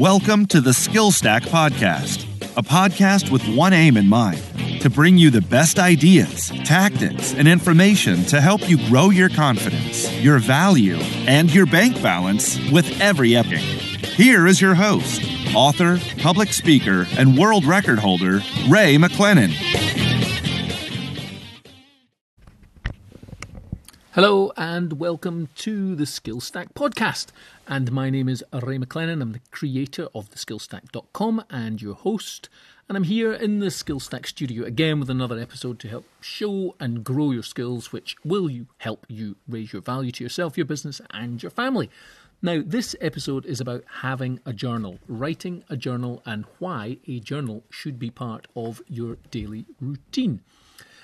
Welcome to the Skill Stack podcast, a podcast with one aim in mind, to bring you the best ideas, tactics, and information to help you grow your confidence, your value, and your bank balance with every epic. Here is your host, author, public speaker, and world record holder, Ray McLennan. Hello and welcome to the Skill Stack podcast. And my name is Ray McLennan. I'm the creator of theskillstack.com and your host. And I'm here in the Skill Stack studio again with another episode to help show and grow your skills, which will help you raise your value to yourself, your business, and your family. Now, this episode is about having a journal, writing a journal, and why a journal should be part of your daily routine.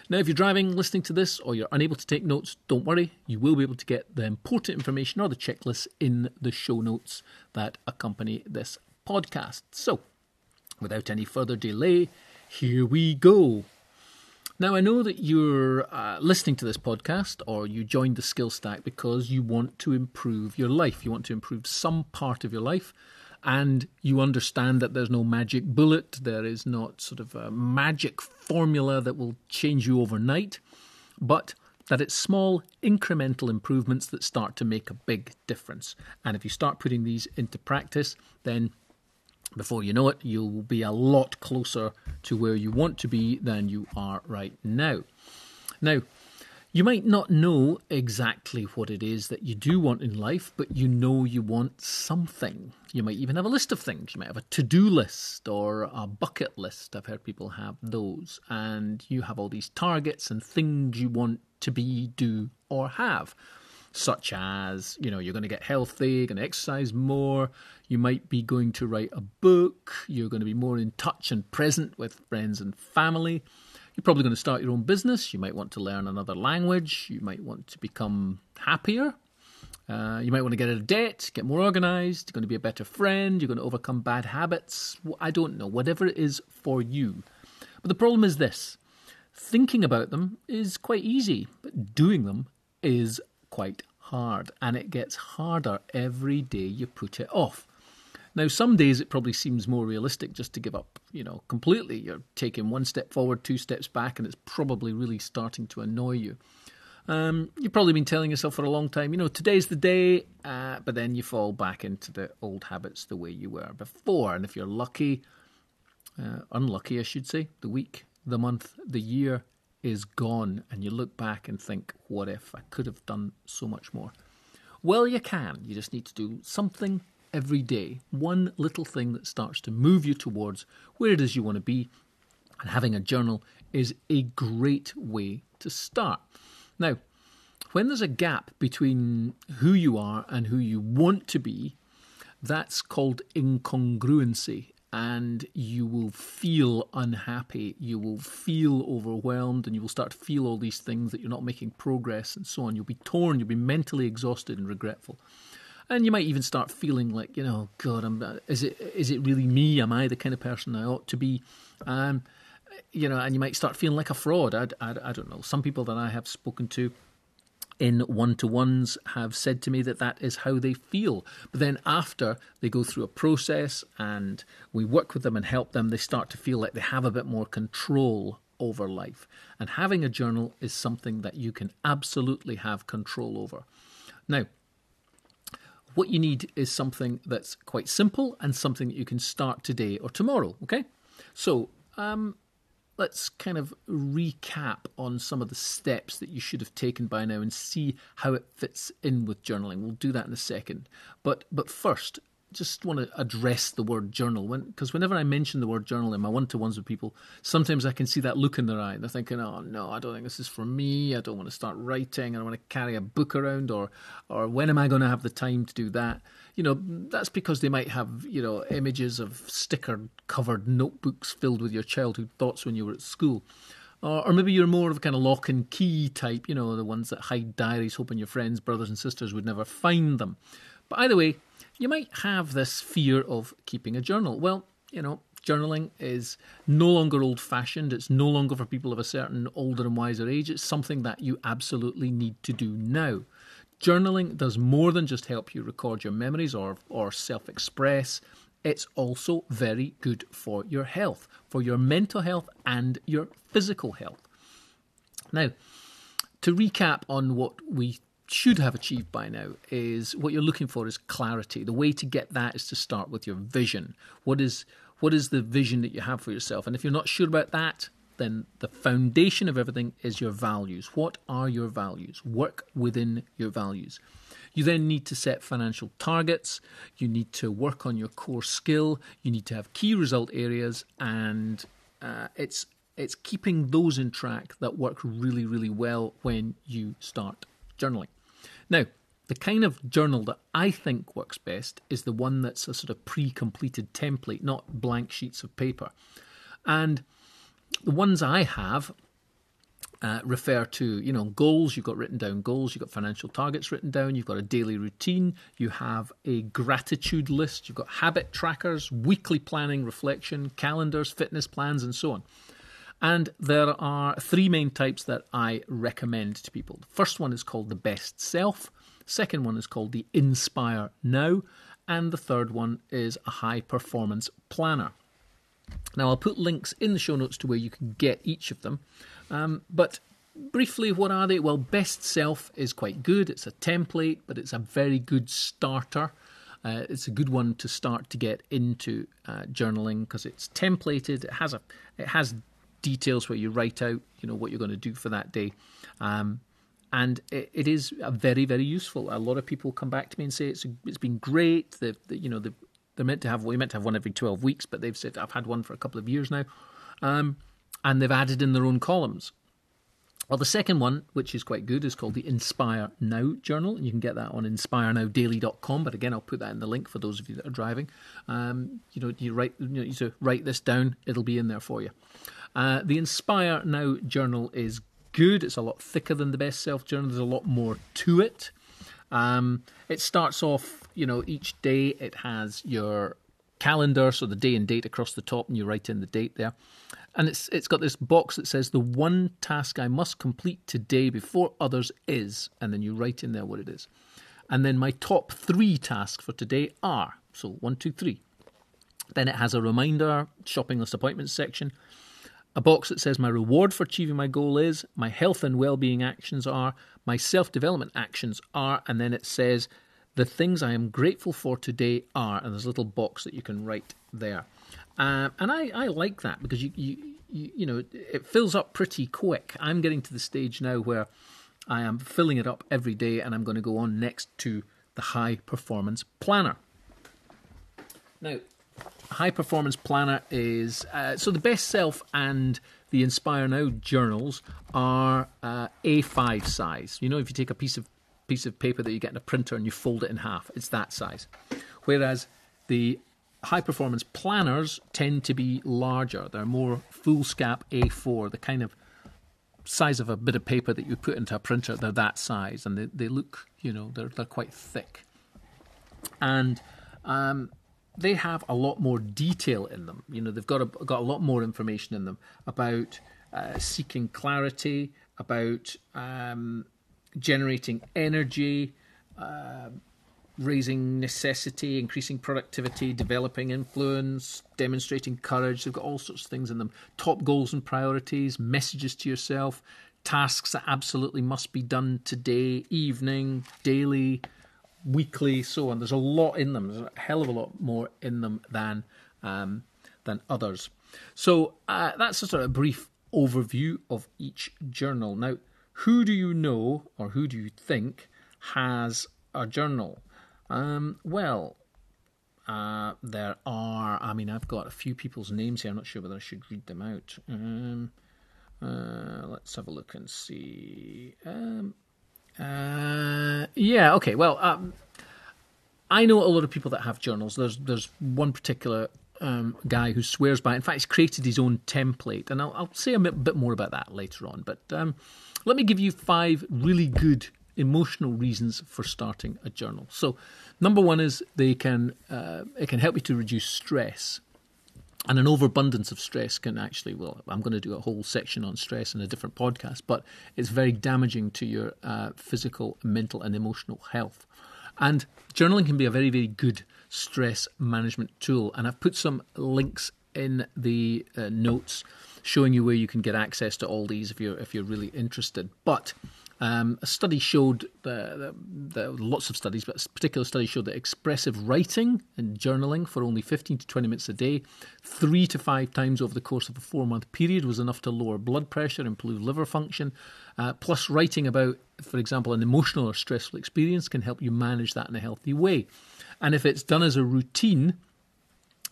Now, if you're driving, listening to this, or you're unable to take notes, don't worry. You will be able to get the important information or the checklist in the show notes that accompany this podcast. So, without any further delay, here we go. Now, I know that you're listening to this podcast or you joined the Skill Stack because you want to improve your life. You want to improve some part of your life. And you understand that there's no magic bullet, there is not sort of a magic formula that will change you overnight, but that it's small incremental improvements that start to make a big difference. And if you start putting these into practice, then before you know it, you'll be a lot closer to where you want to be than you are right now. Now, you might not know exactly what it is that you do want in life, but you know you want something. You might even have a list of things. You might have a to-do list or a bucket list. I've heard people have those. And you have all these targets and things you want to be, do, or have, such as, you know, you're going to get healthy, you're going to exercise more, you might be going to write a book, you're going to be more in touch and present with friends and family. You're probably going to start your own business. You might want to learn another language. You might want to become happier. You might want to get out of debt, get more organized. You're going to be a better friend. You're going to overcome bad habits. I don't know, whatever it is for you. But the problem is this. Thinking about them is quite easy, but doing them is quite hard. And it gets harder every day you put it off. Now, some days it probably seems more realistic just to give up, you know, completely. You're taking one step forward, two steps back, and it's probably really starting to annoy you. You've probably been telling yourself for a long time, you know, today's the day, but then you fall back into the old habits the way you were before. And if you're lucky, unlucky, I should say, the week, the month, the year is gone. And you look back and think, what if I could have done so much more? Well, you can. You just need to do something every day, one little thing that starts to move you towards where it is you want to be, and having a journal is a great way to start. Now, when there's a gap between who you are and who you want to be, that's called incongruency, and you will feel unhappy, you will feel overwhelmed, and you will start to feel all these things that you're not making progress and so on. You'll be torn, you'll be mentally exhausted and regretful. And you might even start feeling like, you know, God, is it really me? Am I the kind of person I ought to be? You know, and you might start feeling like a fraud. I don't know. Some people that I have spoken to in one-to-ones have said to me that that is how they feel. But then after they go through a process and we work with them and help them, they start to feel like they have a bit more control over life. And having a journal is something that you can absolutely have control over. Now, what you need is something that's quite simple and something that you can start today or tomorrow, okay? So let's kind of recap on some of the steps that you should have taken by now and see how it fits in with journaling. We'll do that in a second. But first, just want to address the word journal, because whenever I mention the word journal in my one-to-ones with people, sometimes I can see that look in their eye and they're thinking, oh no, I don't think this is for me. I don't want to start writing. I don't want to carry a book around, or when am I going to have the time to do that? You know, that's because they might have, you know, images of sticker-covered notebooks filled with your childhood thoughts when you were at school. Or maybe you're more of a kind of lock and key type, you know, the ones that hide diaries hoping your friends, brothers and sisters would never find them. But either way, you might have this fear of keeping a journal. Well, you know, journaling is no longer old-fashioned. It's no longer for people of a certain older and wiser age. It's something that you absolutely need to do now. Journaling does more than just help you record your memories or self-express. It's also very good for your health, for your mental health and your physical health. Now, to recap on what we should have achieved by now is what you're looking for is clarity. The way to get that is to start with your vision. What is the vision that you have for yourself? And if you're not sure about that, then the foundation of everything is your values. What are your values? Work within your values. You then need to set financial targets. You need to work on your core skill. You need to have key result areas, and it's keeping those in track that work really, really well when you start journaling. Now, the kind of journal that I think works best is the one that's a sort of pre-completed template, not blank sheets of paper. And the ones I have refer to, you know, goals. You've got written down goals, you've got financial targets written down, you've got a daily routine, you have a gratitude list, you've got habit trackers, weekly planning, reflection, calendars, fitness plans, and so on. And there are three main types that I recommend to people. The first one is called the Best Self, the second one is called the Inspire Now, and the third one is a High Performance Planner. Now, I'll put links in the show notes to where you can get each of them. But briefly, what are they? Well, Best Self is quite good. It's a template, but it's a very good starter. It's a good one to start to get into journaling because it's templated. It has details where you write out, you know, what you're going to do for that day. And it is a very, very useful. A lot of people come back to me and say it's been great. You're meant to have one every 12 weeks, but they've said, I've had one for a couple of years now. And they've added in their own columns. Well, the second one, which is quite good, is called the Inspire Now Journal. And you can get that on InspireNowDaily.com. But again, I'll put that in the link for those of you that are driving. You need to write this down. It'll be in there for you. The Inspire Now Journal is good. It's a lot thicker than the Best Self Journal. There's a lot more to it. It starts off, you know, each day it has your calendar, so the day and date across the top, and you write in the date there. And it's got this box that says, the one task I must complete today before others is, and then you write in there what it is. And then my top three tasks for today are, so 1, 2, 3. Then it has a reminder, shopping list appointments section, a box that says my reward for achieving my goal is, my health and well-being actions are, my self-development actions are, and then it says the things I am grateful for today are, and there's a little box that you can write there. And I like that because, you know, it fills up pretty quick. I'm getting to the stage now where I am filling it up every day, and I'm going to go on next to the High Performance Planner. Now, High Performance Planner is so the Best Self and the Inspire Now journals are A5 size. You know, if you take a piece of paper that you get in a printer and you fold it in half, it's that size. Whereas the High Performance Planners tend to be larger. They're more foolscap A4, the kind of size of a bit of paper that you put into a printer. They're that size, and they look, you know, they're quite thick. And they have a lot more detail in them. You know, they've got a lot more information in them about seeking clarity, about generating energy, raising necessity, increasing productivity, developing influence, demonstrating courage. They've got all sorts of things in them. Top goals and priorities, messages to yourself, tasks that absolutely must be done today, evening, daily, weekly, so on. There's a lot in them. There's a hell of a lot more in them than others. So that's a sort of brief overview of each journal. Now, who do you know, or who do you think has a journal? There are. I mean, I've got a few people's names here. I'm not sure whether I should read them out. Let's have a look and see. I know a lot of people that have journals. There's one particular guy who swears by it. In fact, he's created his own template, and I'll say a bit more about that later on. But let me give you 5 really good emotional reasons for starting a journal. So, number one is it can help you to reduce stress. And an overabundance of stress can actually, I'm going to do a whole section on stress in a different podcast, but it's very damaging to your physical, mental, and emotional health. And journaling can be a very, very good stress management tool. And I've put some links in the notes showing you where you can get access to all these if you're really interested. But a study showed, lots of studies, but a particular study showed that expressive writing and journaling for only 15 to 20 minutes a day, 3 to 5 times over the course of a 4-month period, was enough to lower blood pressure, improve liver function. Plus, writing about, for example, an emotional or stressful experience can help you manage that in a healthy way. And if it's done as a routine,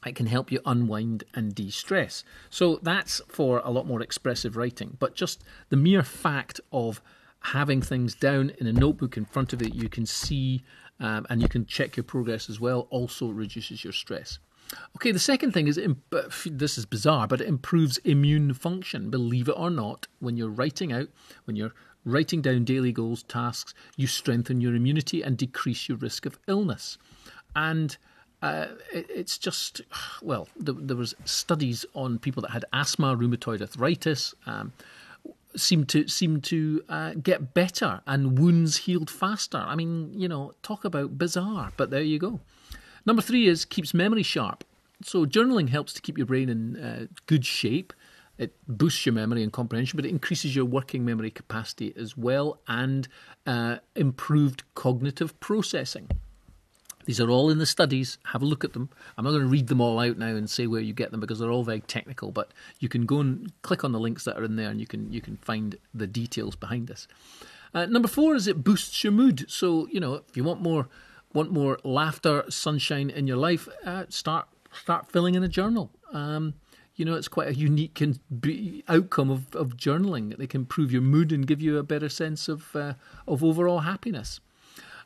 it can help you unwind and de-stress. So that's for a lot more expressive writing. But just the mere fact of having things down in a notebook in front of it, you can see and you can check your progress as well, also reduces your stress. Okay, the second thing is, this is bizarre, but it improves immune function. Believe it or not, when you're writing down daily goals, tasks, you strengthen your immunity and decrease your risk of illness. And it's just, well, there was studies on people that had asthma, rheumatoid arthritis, seemed to get better, and wounds healed faster. I mean, you know, talk about bizarre, but there you go. Number 3 is keeps memory sharp. So journaling helps to keep your brain in good shape. It boosts your memory and comprehension, but it increases your working memory capacity as well, and improved cognitive processing. These are all in the studies. Have a look at them. I'm not going to read them all out now and say where you get them, because they're all very technical, but you can go and click on the links that are in there, and you can find the details behind this. Number 4 is it boosts your mood. So, you know, if you want more laughter, sunshine in your life, start filling in a journal. You know, it's quite a unique outcome of journaling. They can improve your mood and give you a better sense of overall happiness.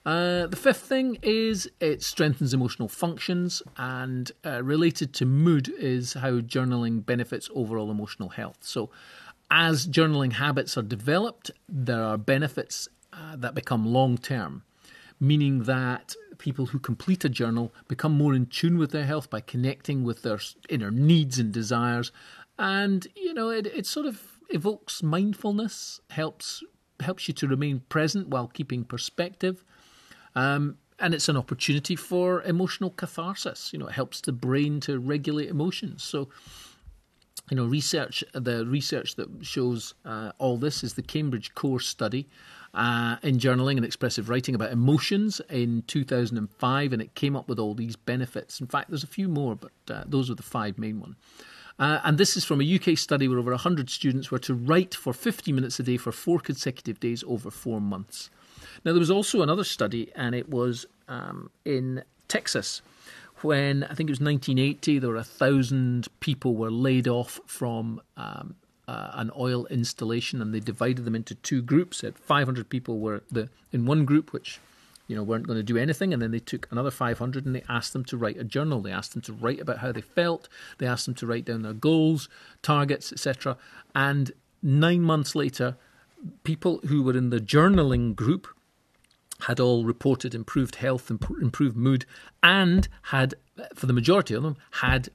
The 5th thing is it strengthens emotional functions, and related to mood is how journaling benefits overall emotional health. So as journaling habits are developed, there are benefits that become long-term, meaning that people who complete a journal become more in tune with their health by connecting with their inner needs and desires. And, you know, it sort of evokes mindfulness, helps you to remain present while keeping perspective. And it's an opportunity for emotional catharsis. You know, it helps the brain to regulate emotions. So, you know, the research that shows all this is the Cambridge Core study in journaling and expressive writing about emotions in 2005, and it came up with all these benefits. In fact, there's a few more, but those were the 5 main ones. And this is from a UK study where over 100 students were to write for 50 minutes a day for 4 consecutive days over 4 months. Now, there was also another study, and it was in Texas when, I think it was 1980, there were 1,000 people were laid off from an oil installation, and they divided them into 2 groups. 500 people were in one group, which, you know, weren't going to do anything, and then they took another 500 and they asked them to write a journal. They asked them to write about how they felt. They asked them to write down their goals, targets, etc. And 9 months later, people who were in the journaling group had all reported improved health, improved mood, and had, for the majority of them, had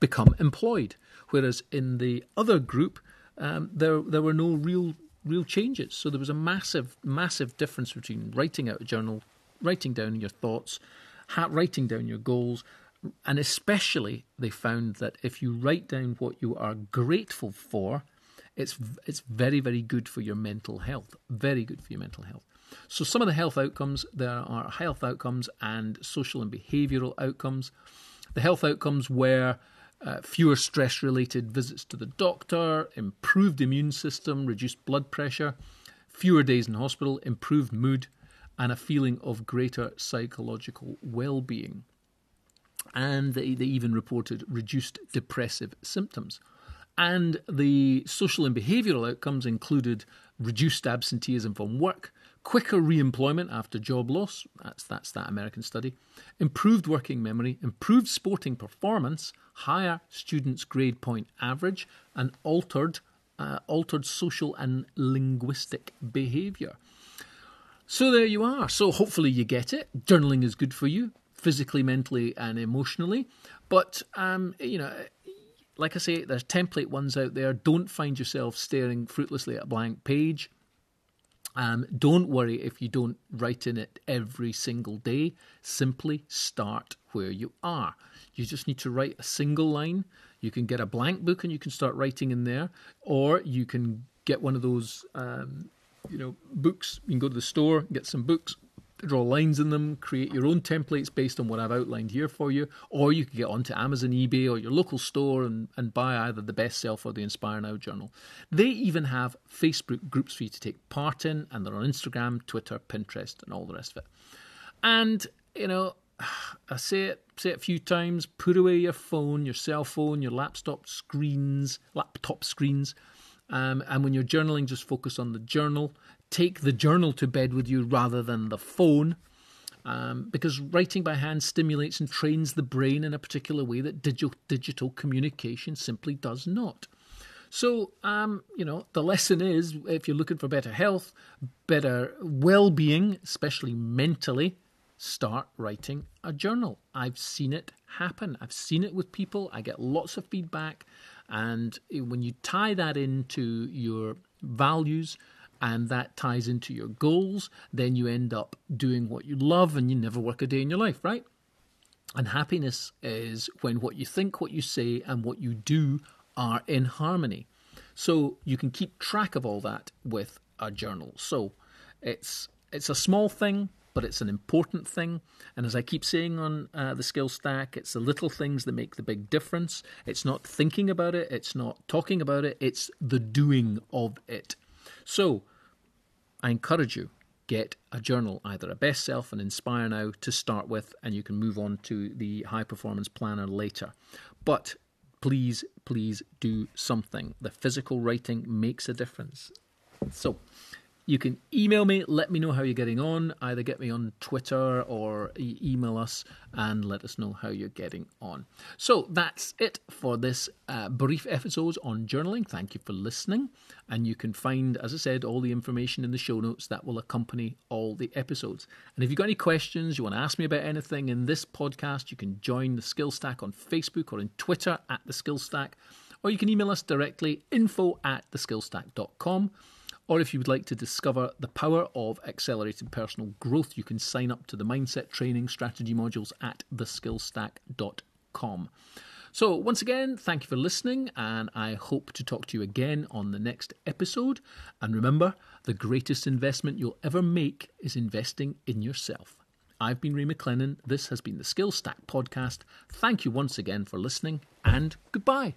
become employed. Whereas in the other group, there were no real changes. So there was a massive difference between writing out a journal, writing down your thoughts, writing down your goals, and especially they found that if you write down what you are grateful for, it's very, very good for your mental health. Very good for your mental health. So some of the health outcomes, there are health outcomes and social and behavioural outcomes. The health outcomes were fewer stress-related visits to the doctor, improved immune system, reduced blood pressure, fewer days in hospital, improved mood, and a feeling of greater psychological well-being. And they even reported reduced depressive symptoms. And the social and behavioural outcomes included reduced absenteeism from work, quicker re-employment after job loss, that's that American study, improved working memory, improved sporting performance, higher students' grade point average, and altered social and linguistic behaviour. So there you are. So hopefully you get it. Journaling is good for you, physically, mentally, and emotionally. But, you know, like I say, there's template ones out there. Don't find yourself staring fruitlessly at a blank page. Don't worry if you don't write in it every single day. Simply start where you are. You just need to write a single line. You can get a blank book and you can start writing in there, or you can get one of those books. You can go to the store, get some books, draw lines in them, create your own templates based on what I've outlined here for you, or you can get onto Amazon, eBay, or your local store and buy either the Best Self or the Inspire Now Journal. They even have Facebook groups for you to take part in, and they're on Instagram, Twitter, Pinterest, and all the rest of it. And, I say it a few times, put away your phone, your cell phone, your laptop screens, and when you're journaling, just focus on the journal. Take the journal to bed with you rather than the phone, because writing by hand stimulates and trains the brain in a particular way that digital communication simply does not. So, the lesson is, if you're looking for better health, better well-being, especially mentally, start writing a journal. I've seen it happen. I've seen it with people. I get lots of feedback. And when you tie that into your values, and that ties into your goals, then you end up doing what you love and you never work a day in your life, right? And happiness is when what you think, what you say, and what you do are in harmony. So you can keep track of all that with a journal. So it's a small thing, but it's an important thing. And as I keep saying on the Skill Stack, it's the little things that make the big difference. It's not thinking about it. It's not talking about it. It's the doing of it. So, I encourage you, get a journal, either a Best Self and Inspire Now to start with, and you can move on to the High Performance Planner later. But please, please do something. The physical writing makes a difference. So, you can email me, let me know how you're getting on. Either get me on Twitter or email us and let us know how you're getting on. So that's it for this brief episode on journaling. Thank you for listening. And you can find, as I said, all the information in the show notes that will accompany all the episodes. And if you've got any questions, you want to ask me about anything in this podcast, you can join the Skill Stack on Facebook or in Twitter at the Skill Stack, or you can email us directly, info@theskillstack.com. Or if you would like to discover the power of accelerated personal growth, you can sign up to the mindset training strategy modules at theskillstack.com. So once again, thank you for listening, and I hope to talk to you again on the next episode. And remember, the greatest investment you'll ever make is investing in yourself. I've been Ray McLennan. This has been the Skill Stack podcast. Thank you once again for listening, and goodbye.